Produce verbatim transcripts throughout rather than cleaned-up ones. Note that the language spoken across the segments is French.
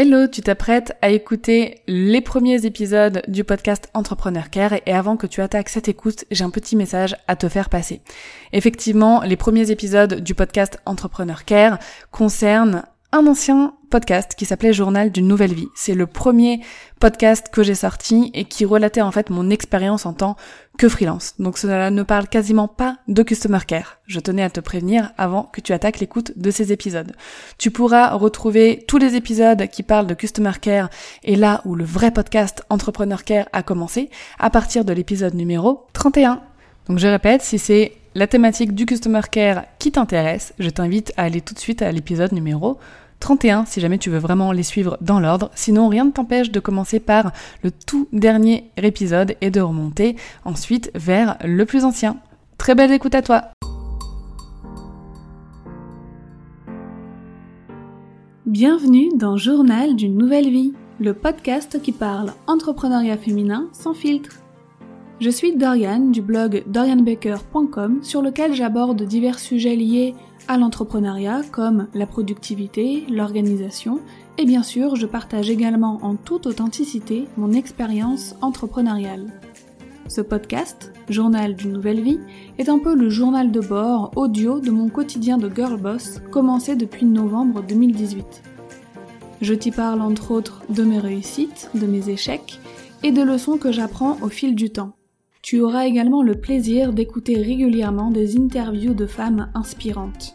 Hello, tu t'apprêtes à écouter les premiers épisodes du podcast Entrepreneur Care et avant que tu attaques cette écoute, j'ai un petit message à te faire passer. Effectivement, les premiers épisodes du podcast Entrepreneur Care concernent un ancien podcast qui s'appelait Journal d'une nouvelle vie. C'est le premier podcast que j'ai sorti et qui relatait en fait mon expérience en tant que freelance. Donc cela ne parle quasiment pas de Customer Care. Je tenais à te prévenir avant que tu attaques l'écoute de ces épisodes. Tu pourras retrouver tous les épisodes qui parlent de Customer Care et là où le vrai podcast Entrepreneur Care a commencé à partir de l'épisode numéro trente et un. Donc je répète, si c'est la thématique du Customer Care qui t'intéresse, je t'invite à aller tout de suite à l'épisode numéro trente et un si jamais tu veux vraiment les suivre dans l'ordre. Sinon, rien ne t'empêche de commencer par le tout dernier épisode et de remonter ensuite vers le plus ancien. Très belle écoute à toi! Bienvenue dans Journal d'une nouvelle vie, le podcast qui parle entrepreneuriat féminin sans filtre. Je suis Dorian du blog dorian baker point com sur lequel j'aborde divers sujets liés à l'entrepreneuriat comme la productivité, l'organisation et bien sûr je partage également en toute authenticité mon expérience entrepreneuriale. Ce podcast, Journal d'une nouvelle vie, est un peu le journal de bord audio de mon quotidien de girl boss commencé depuis novembre deux mille dix-huit. Je t'y parle entre autres de mes réussites, de mes échecs et de leçons que j'apprends au fil du temps. Tu auras également le plaisir d'écouter régulièrement des interviews de femmes inspirantes.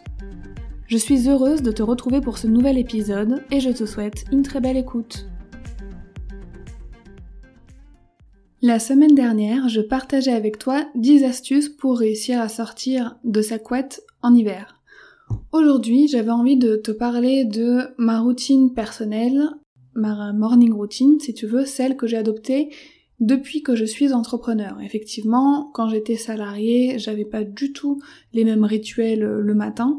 Je suis heureuse de te retrouver pour ce nouvel épisode et je te souhaite une très belle écoute. La semaine dernière, je partageais avec toi dix astuces pour réussir à sortir de sa couette en hiver. Aujourd'hui, j'avais envie de te parler de ma routine personnelle, ma morning routine, si tu veux, celle que j'ai adoptée depuis que je suis entrepreneur. Effectivement, quand j'étais salariée, j'avais pas du tout les mêmes rituels le matin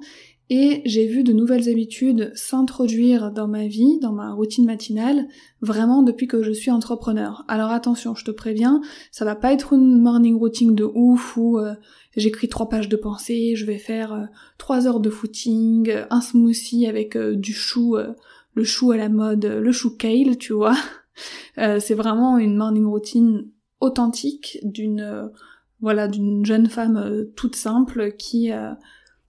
et j'ai vu de nouvelles habitudes s'introduire dans ma vie, dans ma routine matinale, vraiment depuis que je suis entrepreneur. Alors attention, je te préviens, ça va pas être une morning routine de ouf où euh, j'écris trois pages de pensée, je vais faire euh, trois heures de footing, un smoothie avec euh, du chou, euh, le chou à la mode, le chou kale, tu vois. Euh, c'est vraiment une morning routine authentique d'une euh, voilà d'une jeune femme euh, toute simple qui euh,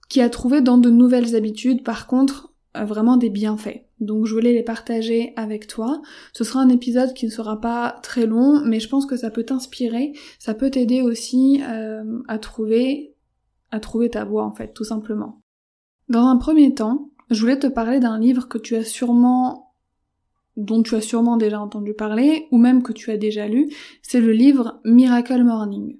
qui a trouvé dans de nouvelles habitudes par contre euh, vraiment des bienfaits. Donc je voulais les partager avec toi. Ce sera un épisode qui ne sera pas très long, mais je pense que ça peut t'inspirer, ça peut t'aider aussi euh, à trouver à trouver ta voie en fait, tout simplement. Dans un premier temps, je voulais te parler d'un livre que tu as sûrement dont tu as sûrement déjà entendu parler, ou même que tu as déjà lu, c'est le livre Miracle Morning.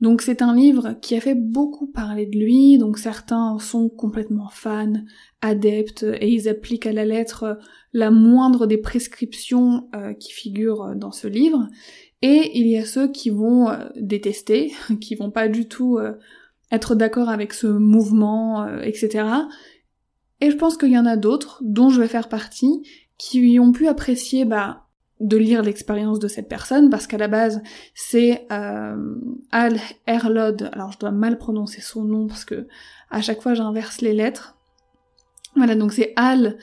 Donc c'est un livre qui a fait beaucoup parler de lui, donc certains sont complètement fans, adeptes, et ils appliquent à la lettre la moindre des prescriptions euh, qui figurent dans ce livre, et il y a ceux qui vont euh, détester, qui vont pas du tout euh, être d'accord avec ce mouvement, euh, et cetera. Et je pense qu'il y en a d'autres, dont je vais faire partie, qui ont pu apprécier bah de lire l'expérience de cette personne, parce qu'à la base, c'est euh, Hal Elrod, alors je dois mal prononcer son nom, parce que à chaque fois j'inverse les lettres. Voilà, donc c'est Hal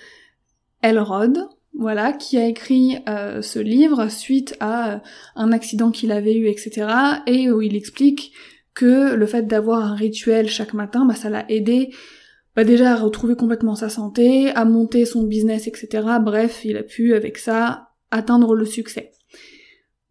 Elrod, voilà, qui a écrit euh, ce livre suite à un accident qu'il avait eu, et cetera, et où il explique que le fait d'avoir un rituel chaque matin, bah ça l'a aidé Bah déjà à retrouver complètement sa santé, à monter son business, et cetera. Bref, il a pu, avec ça, atteindre le succès.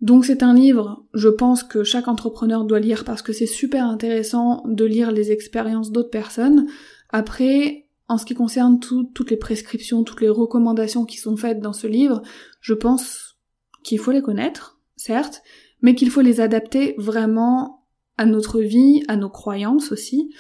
Donc c'est un livre, je pense que chaque entrepreneur doit lire parce que c'est super intéressant de lire les expériences d'autres personnes. Après, en ce qui concerne tout, toutes les prescriptions, toutes les recommandations qui sont faites dans ce livre, je pense qu'il faut les connaître, certes, mais qu'il faut les adapter vraiment à notre vie, à nos croyances aussi.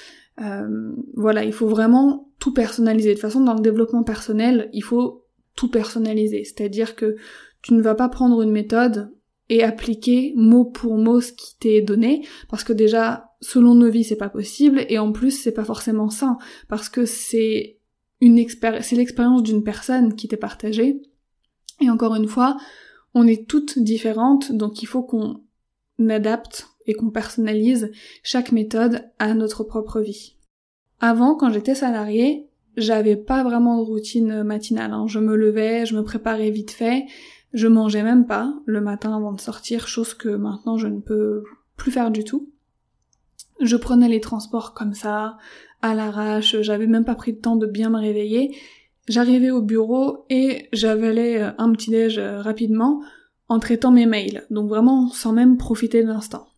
Euh, voilà, il faut vraiment tout personnaliser. De toute façon, dans le développement personnel, il faut tout personnaliser. C'est-à-dire que tu ne vas pas prendre une méthode et appliquer mot pour mot ce qui t'est donné, parce que déjà, selon nos vies, c'est pas possible, et en plus, c'est pas forcément sain, parce que c'est une expéri- c'est l'expérience d'une personne qui t'est partagée. Et encore une fois, on est toutes différentes, donc il faut qu'on adapte et qu'on personnalise chaque méthode à notre propre vie. Avant, quand j'étais salariée, j'avais pas vraiment de routine matinale, hein. Je me levais, je me préparais vite fait, je mangeais même pas le matin avant de sortir, chose que maintenant je ne peux plus faire du tout. Je prenais les transports comme ça, à l'arrache, j'avais même pas pris le temps de bien me réveiller. J'arrivais au bureau et j'avalais un petit déj rapidement en traitant mes mails, donc vraiment sans même profiter de l'instant.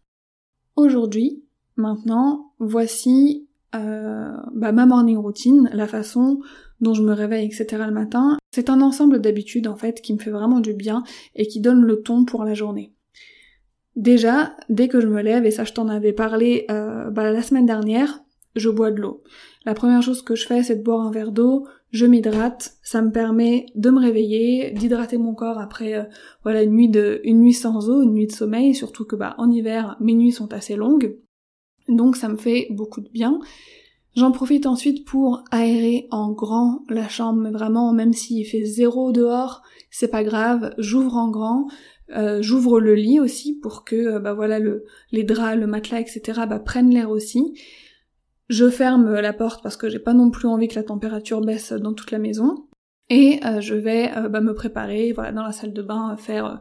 Aujourd'hui, maintenant, voici euh, bah, ma morning routine, la façon dont je me réveille, et cetera le matin. C'est un ensemble d'habitudes en fait qui me fait vraiment du bien et qui donne le ton pour la journée. Déjà, dès que je me lève, et ça je t'en avais parlé euh, bah, la semaine dernière, je bois de l'eau. La première chose que je fais, c'est de boire un verre d'eau, je m'hydrate, ça me permet de me réveiller, d'hydrater mon corps après euh, voilà une nuit de une nuit sans eau, une nuit de sommeil, surtout que bah en hiver, mes nuits sont assez longues, donc ça me fait beaucoup de bien. J'en profite ensuite pour aérer en grand la chambre, mais vraiment, même s'il fait zéro dehors, c'est pas grave, j'ouvre en grand. Euh, j'ouvre le lit aussi pour que euh, bah voilà le les draps, le matelas, et cetera bah prennent l'air aussi. Je ferme la porte parce que j'ai pas non plus envie que la température baisse dans toute la maison. Et euh, je vais euh, bah, me préparer, voilà, dans la salle de bain, faire euh,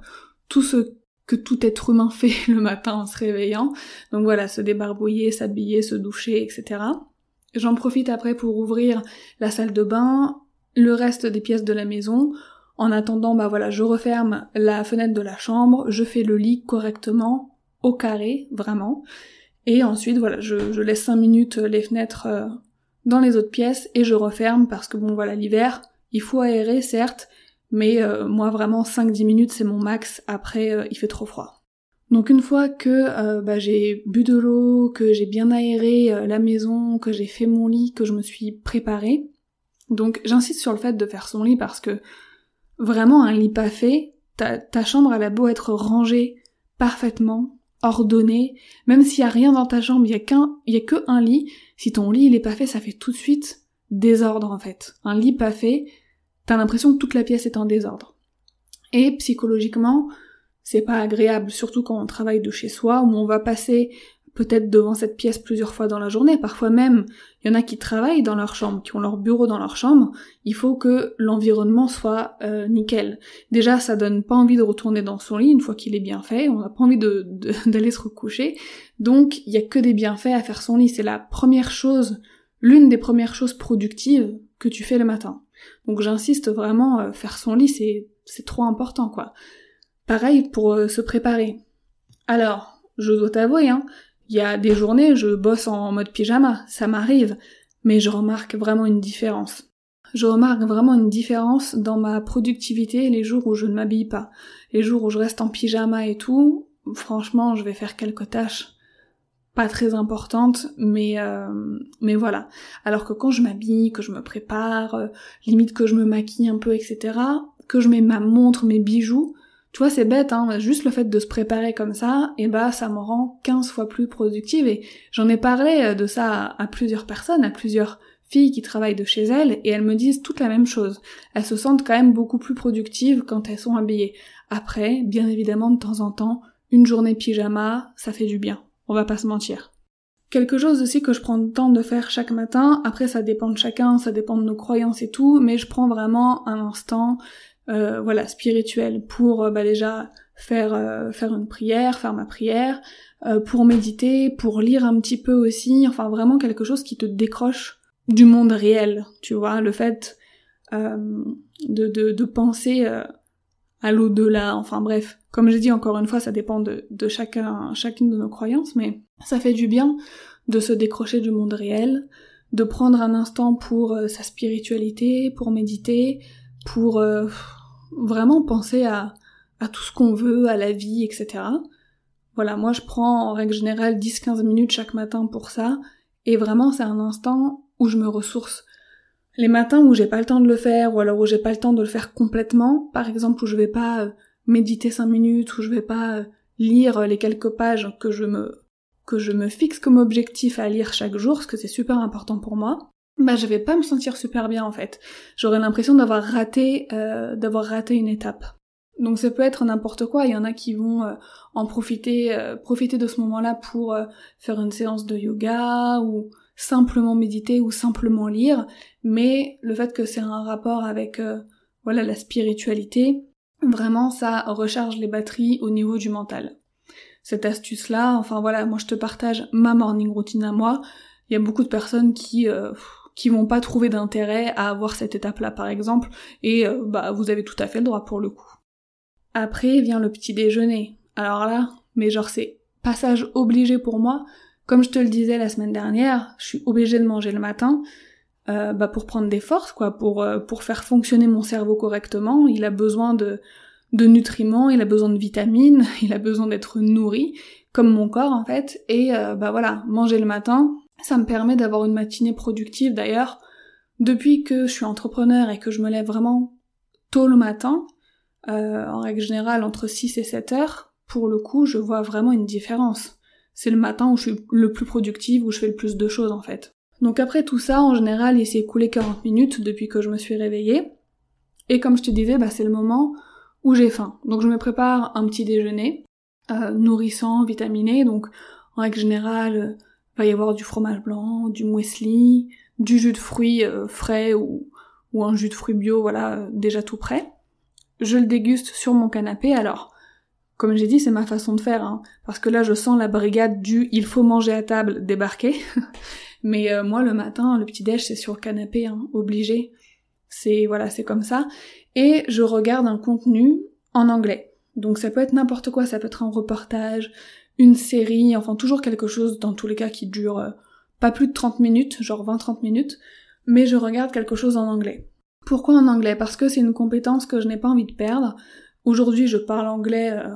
tout ce que tout être humain fait le matin en se réveillant. Donc voilà, se débarbouiller, s'habiller, se doucher, et cetera. J'en profite après pour ouvrir la salle de bain, le reste des pièces de la maison. En attendant, bah voilà, je referme la fenêtre de la chambre, je fais le lit correctement, au carré, vraiment. Et ensuite, voilà, je, je laisse cinq minutes les fenêtres euh, dans les autres pièces et je referme parce que bon, voilà, l'hiver, il faut aérer, certes, mais euh, moi, vraiment, cinq à dix minutes, c'est mon max. Après, euh, il fait trop froid. Donc une fois que euh, bah, j'ai bu de l'eau, que j'ai bien aéré euh, la maison, que j'ai fait mon lit, que je me suis préparée, donc j'insiste sur le fait de faire son lit parce que vraiment, un lit pas fait, ta, ta chambre, elle a beau être rangée parfaitement, ordonnée, même s'il y a rien dans ta chambre, il y a qu'un, il y a que un lit, si ton lit il est pas fait, ça fait tout de suite désordre en fait. Un lit pas fait, t'as l'impression que toute la pièce est en désordre. Et psychologiquement, c'est pas agréable, surtout quand on travaille de chez soi, où on va passer peut-être devant cette pièce plusieurs fois dans la journée, parfois même, il y en a qui travaillent dans leur chambre, qui ont leur bureau dans leur chambre, il faut que l'environnement soit euh, nickel. Déjà, ça donne pas envie de retourner dans son lit, une fois qu'il est bien fait, on n'a pas envie de, de, d'aller se recoucher, donc il y a que des bienfaits à faire son lit, c'est la première chose, l'une des premières choses productives que tu fais le matin. Donc j'insiste vraiment, euh, faire son lit, c'est, c'est trop important, quoi. Pareil pour euh, se préparer. Alors, je dois t'avouer, hein, il y a des journées, je bosse en mode pyjama, ça m'arrive, mais je remarque vraiment une différence. Je remarque vraiment une différence dans ma productivité les jours où je ne m'habille pas. Les jours où je reste en pyjama et tout, franchement, je vais faire quelques tâches pas très importantes, mais euh, mais voilà. Alors que quand je m'habille, que je me prépare, euh, limite que je me maquille un peu, et cetera, que je mets ma montre, mes bijoux, tu vois, c'est bête, hein, juste le fait de se préparer comme ça, et bah ça me rend quinze fois plus productive, et j'en ai parlé de ça à, à plusieurs personnes, à plusieurs filles qui travaillent de chez elles, et elles me disent toutes la même chose. Elles se sentent quand même beaucoup plus productives quand elles sont habillées. Après, bien évidemment, de temps en temps, une journée pyjama, ça fait du bien, on va pas se mentir. Quelque chose aussi que je prends le temps de faire chaque matin, après ça dépend de chacun, ça dépend de nos croyances et tout, mais je prends vraiment un instant... Euh, voilà, spirituel, pour euh, bah déjà faire euh, faire une prière, faire ma prière, euh, pour méditer, pour lire un petit peu aussi, enfin vraiment quelque chose qui te décroche du monde réel, tu vois, le fait euh, de, de, de penser euh, à l'au-delà, enfin bref, comme j'ai dit encore une fois, ça dépend de, de chacun, chacune de nos croyances, mais ça fait du bien de se décrocher du monde réel, de prendre un instant pour euh, sa spiritualité, pour méditer, pour euh, vraiment penser à, à tout ce qu'on veut, à la vie, et cetera. Voilà, moi je prends en règle générale dix à quinze minutes chaque matin pour ça, et vraiment c'est un instant où je me ressource. Les matins où j'ai pas le temps de le faire, ou alors où j'ai pas le temps de le faire complètement, par exemple où je vais pas méditer cinq minutes, où je vais pas lire les quelques pages que je me, que je me fixe comme objectif à lire chaque jour, parce que c'est super important pour moi, bah je vais pas me sentir super bien en fait. J'aurais l'impression d'avoir raté euh, d'avoir raté une étape. Donc ça peut être n'importe quoi, il y en a qui vont euh, en profiter euh, profiter de ce moment-là pour euh, faire une séance de yoga ou simplement méditer ou simplement lire, mais le fait que c'est un rapport avec euh, voilà, la spiritualité, vraiment ça recharge les batteries au niveau du mental. Cette astuce-là, enfin voilà, moi je te partage ma morning routine à moi. Il y a beaucoup de personnes qui euh, qui vont pas trouver d'intérêt à avoir cette étape-là par exemple, et euh, bah vous avez tout à fait le droit pour le coup. Après vient le petit déjeuner. Alors là, mais genre c'est passage obligé pour moi. Comme je te le disais la semaine dernière, je suis obligée de manger le matin euh, bah pour prendre des forces, quoi, pour, euh, pour faire fonctionner mon cerveau correctement. Il a besoin de, de nutriments, il a besoin de vitamines, il a besoin d'être nourri, comme mon corps en fait. Et euh, bah voilà, manger le matin, ça me permet d'avoir une matinée productive. D'ailleurs, depuis que je suis entrepreneur et que je me lève vraiment tôt le matin, euh, en règle générale entre six et sept heures, pour le coup, je vois vraiment une différence. C'est le matin où je suis le plus productive, où je fais le plus de choses en fait. Donc après tout ça, en général, il s'est écoulé quarante minutes depuis que je me suis réveillée. Et comme je te disais, bah, c'est le moment où j'ai faim. Donc je me prépare un petit déjeuner, euh, nourrissant, vitaminé. Donc en règle générale, il va y avoir du fromage blanc, du muesli, du jus de fruits euh, frais ou, ou un jus de fruits bio, voilà, euh, déjà tout prêt. Je le déguste sur mon canapé. Alors, comme j'ai dit, c'est ma façon de faire, hein, parce que là je sens la brigade du « il faut manger à table » débarquer. Mais euh, moi le matin, le petit-déj, c'est sur le canapé, hein, obligé. C'est voilà, c'est comme ça. Et je regarde un contenu en anglais. Donc ça peut être n'importe quoi, ça peut être un reportage, une série, enfin toujours quelque chose dans tous les cas qui dure euh, pas plus de trente minutes, genre vingt à trente minutes, mais je regarde quelque chose en anglais. Pourquoi en anglais ? Parce que c'est une compétence que je n'ai pas envie de perdre. Aujourd'hui, je parle anglais euh,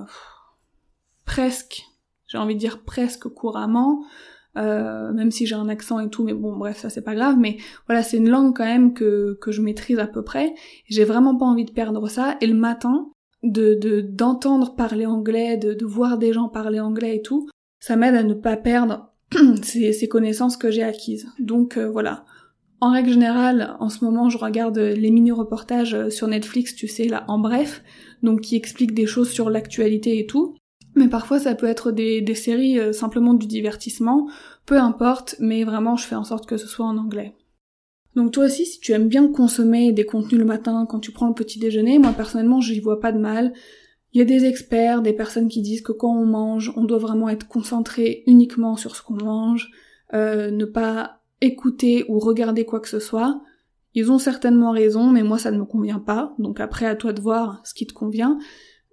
presque, j'ai envie de dire presque couramment, euh, même si j'ai un accent et tout, mais bon, bref, ça c'est pas grave, mais voilà, c'est une langue quand même que, que je maîtrise à peu près, j'ai vraiment pas envie de perdre ça, et le matin, de, de, d'entendre parler anglais, de, de voir des gens parler anglais et tout, ça m'aide à ne pas perdre ces, ces connaissances que j'ai acquises. Donc euh, voilà. En règle générale, en ce moment, je regarde les mini-reportages sur Netflix, tu sais, là, en bref, donc qui expliquent des choses sur l'actualité et tout. Mais parfois, ça peut être des, des séries euh, simplement du divertissement, peu importe, mais vraiment, je fais en sorte que ce soit en anglais. Donc toi aussi, si tu aimes bien consommer des contenus le matin quand tu prends le petit déjeuner, moi, personnellement, j'y vois pas de mal. Il y a des experts, des personnes qui disent que quand on mange, on doit vraiment être concentré uniquement sur ce qu'on mange, euh, ne pas écouter ou regarder quoi que ce soit. Ils ont certainement raison, mais moi ça ne me convient pas, donc après à toi de voir ce qui te convient.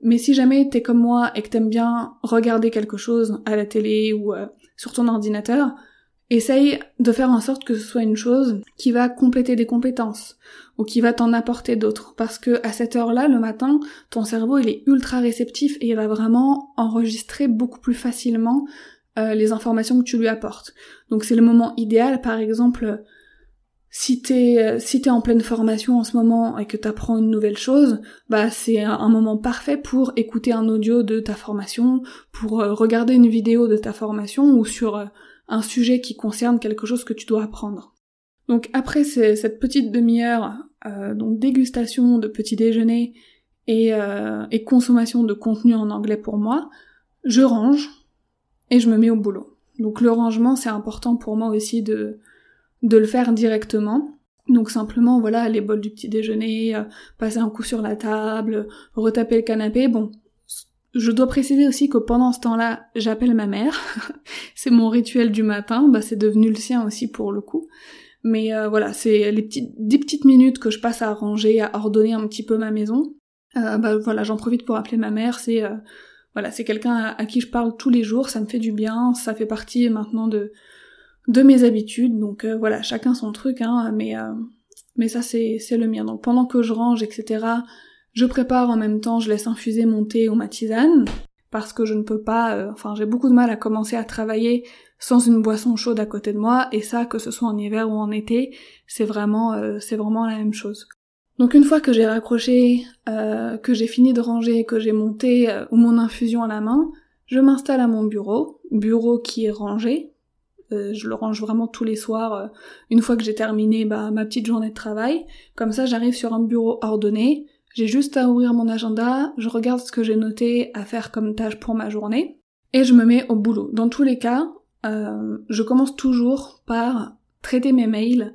Mais si jamais t'es comme moi et que t'aimes bien regarder quelque chose à la télé ou euh, sur ton ordinateur, essaye de faire en sorte que ce soit une chose qui va compléter des compétences ou qui va t'en apporter d'autres, parce que à cette heure-là, le matin, ton cerveau il est ultra réceptif et il va vraiment enregistrer beaucoup plus facilement Euh, les informations que tu lui apportes. Donc c'est le moment idéal, par exemple, si t'es, euh, si t'es en pleine formation en ce moment et que t'apprends une nouvelle chose, bah c'est un, un moment parfait pour écouter un audio de ta formation, pour euh, regarder une vidéo de ta formation ou sur euh, un sujet qui concerne quelque chose que tu dois apprendre. Donc après c'est, cette petite demi-heure, euh, donc dégustation de petit déjeuner et, euh, et consommation de contenu en anglais pour moi, je range, et je me mets au boulot. Donc le rangement, c'est important pour moi aussi de, de le faire directement. Donc simplement, voilà, les bols du petit déjeuner, euh, passer un coup sur la table, retaper le canapé. Bon, je dois préciser aussi que pendant ce temps-là, j'appelle ma mère. C'est mon rituel du matin, bah c'est devenu le sien aussi pour le coup. Mais euh, voilà, c'est les petites dix petites minutes que je passe à ranger, à ordonner un petit peu ma maison. Euh, bah voilà, j'en profite pour appeler ma mère, c'est... Euh, Voilà, c'est quelqu'un à qui je parle tous les jours, ça me fait du bien, ça fait partie maintenant de, de mes habitudes, donc euh, voilà, chacun son truc, hein, mais, euh, mais ça c'est, c'est le mien. Donc pendant que je range, et cetera, je prépare en même temps, je laisse infuser mon thé ou ma tisane, parce que je ne peux pas, euh, enfin j'ai beaucoup de mal à commencer à travailler sans une boisson chaude à côté de moi, et ça, que ce soit en hiver ou en été, c'est vraiment, euh, c'est vraiment la même chose. Donc une fois que j'ai raccroché, euh, que j'ai fini de ranger, que j'ai monté euh, ou mon infusion à la main, je m'installe à mon bureau, bureau qui est rangé, euh, je le range vraiment tous les soirs, euh, une fois que j'ai terminé bah, ma petite journée de travail, comme ça j'arrive sur un bureau ordonné, j'ai juste à ouvrir mon agenda, je regarde ce que j'ai noté à faire comme tâche pour ma journée, et je me mets au boulot. Dans tous les cas, euh, je commence toujours par traiter mes mails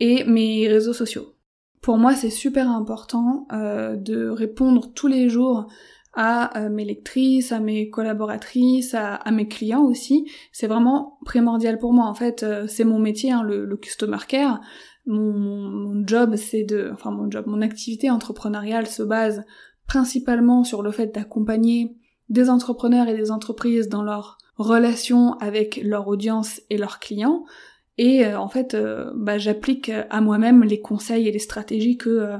et mes réseaux sociaux. Pour moi, c'est super important euh, de répondre tous les jours à euh, mes lectrices, à mes collaboratrices, à, à mes clients aussi. C'est vraiment primordial pour moi. En fait, euh, c'est mon métier, hein, le, le customer care. Mon, mon job, c'est de... Enfin, mon job, mon activité entrepreneuriale se base principalement sur le fait d'accompagner des entrepreneurs et des entreprises dans leur relation avec leur audience et leurs clients. Et euh, en fait, euh, bah, j'applique à moi-même les conseils et les stratégies que euh,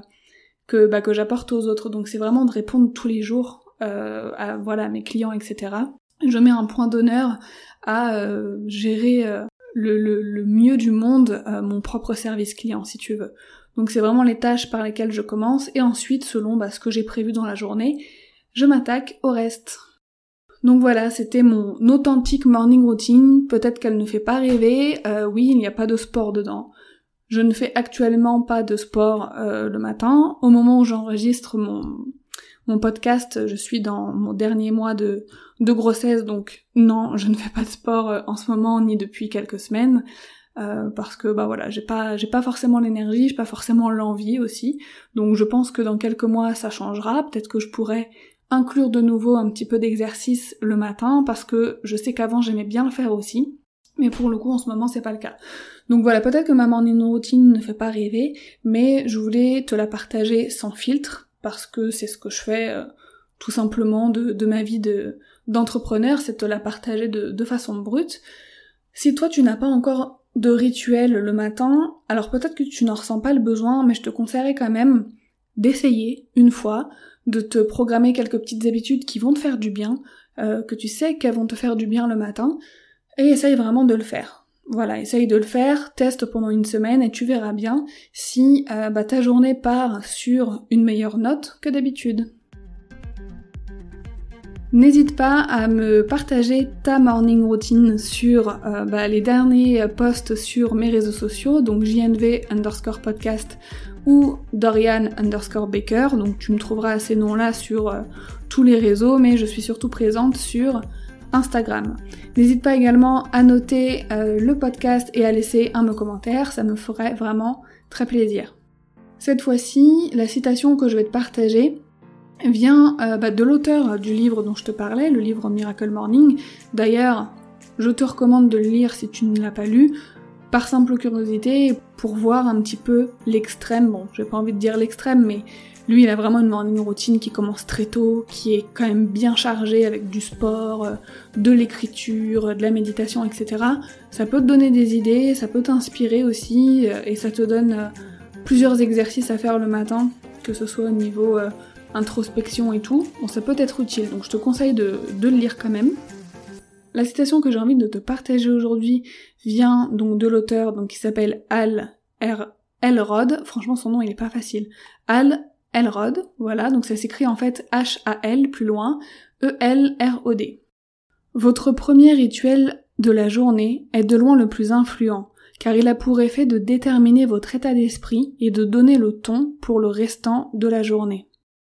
que bah, que j'apporte aux autres. Donc c'est vraiment de répondre tous les jours euh, à voilà à mes clients, et cetera. Je mets un point d'honneur à euh, gérer euh, le, le le mieux du monde euh, mon propre service client, si tu veux. Donc c'est vraiment les tâches par lesquelles je commence, et ensuite selon bah, ce que j'ai prévu dans la journée, je m'attaque au reste. Donc voilà, c'était mon authentique morning routine. Peut-être qu'elle ne fait pas rêver. Euh, oui, il n'y a pas de sport dedans. Je ne fais actuellement pas de sport euh, le matin. Au moment où j'enregistre mon mon podcast, je suis dans mon dernier mois de de grossesse, donc non, je ne fais pas de sport euh, en ce moment ni depuis quelques semaines euh, parce que bah voilà, j'ai pas j'ai pas forcément l'énergie, j'ai pas forcément l'envie aussi. Donc je pense que dans quelques mois ça changera. Peut-être que je pourrais inclure de nouveau un petit peu d'exercice le matin, parce que je sais qu'avant j'aimais bien le faire aussi, mais pour le coup en ce moment c'est pas le cas. Donc voilà, peut-être que ma morning routine ne fait pas rêver, mais je voulais te la partager sans filtre, parce que c'est ce que je fais euh, tout simplement de, de ma vie de, d'entrepreneur, c'est de te la partager de, de façon brute. Si toi tu n'as pas encore de rituel le matin, alors peut-être que tu n'en ressens pas le besoin, mais je te conseillerais quand même d'essayer une fois, de te programmer quelques petites habitudes qui vont te faire du bien, euh, que tu sais qu'elles vont te faire du bien le matin, et essaye vraiment de le faire. Voilà, essaye de le faire, teste pendant une semaine et tu verras bien si euh, bah, ta journée part sur une meilleure note que d'habitude. N'hésite pas à me partager ta morning routine sur euh, bah, les derniers posts sur mes réseaux sociaux, donc jnv underscore podcast ou dorian underscore baker, donc tu me trouveras ces noms-là sur euh, tous les réseaux, mais je suis surtout présente sur Instagram. N'hésite pas également à noter euh, le podcast et à laisser un mot commentaire, ça me ferait vraiment très plaisir. Cette fois-ci, la citation que je vais te partager vient euh, bah, de l'auteur du livre dont je te parlais, le livre Miracle Morning. D'ailleurs, je te recommande de le lire si tu ne l'as pas lu, par simple curiosité, pour voir un petit peu l'extrême. Bon, j'ai pas envie de dire l'extrême, mais lui, il a vraiment une morning routine qui commence très tôt, qui est quand même bien chargée avec du sport, de l'écriture, de la méditation, et cetera. Ça peut te donner des idées, ça peut t'inspirer aussi, et ça te donne plusieurs exercices à faire le matin, que ce soit au niveau introspection et tout. Bon, ça peut être utile, donc je te conseille de, de le lire quand même. La citation que j'ai envie de te partager aujourd'hui vient donc de l'auteur donc qui s'appelle Hal Elrod. Franchement, son nom il est pas facile. Hal Elrod, voilà, donc ça s'écrit en fait H A L plus loin, E L R O D. Votre premier rituel de la journée est de loin le plus influent, car il a pour effet de déterminer votre état d'esprit et de donner le ton pour le restant de la journée.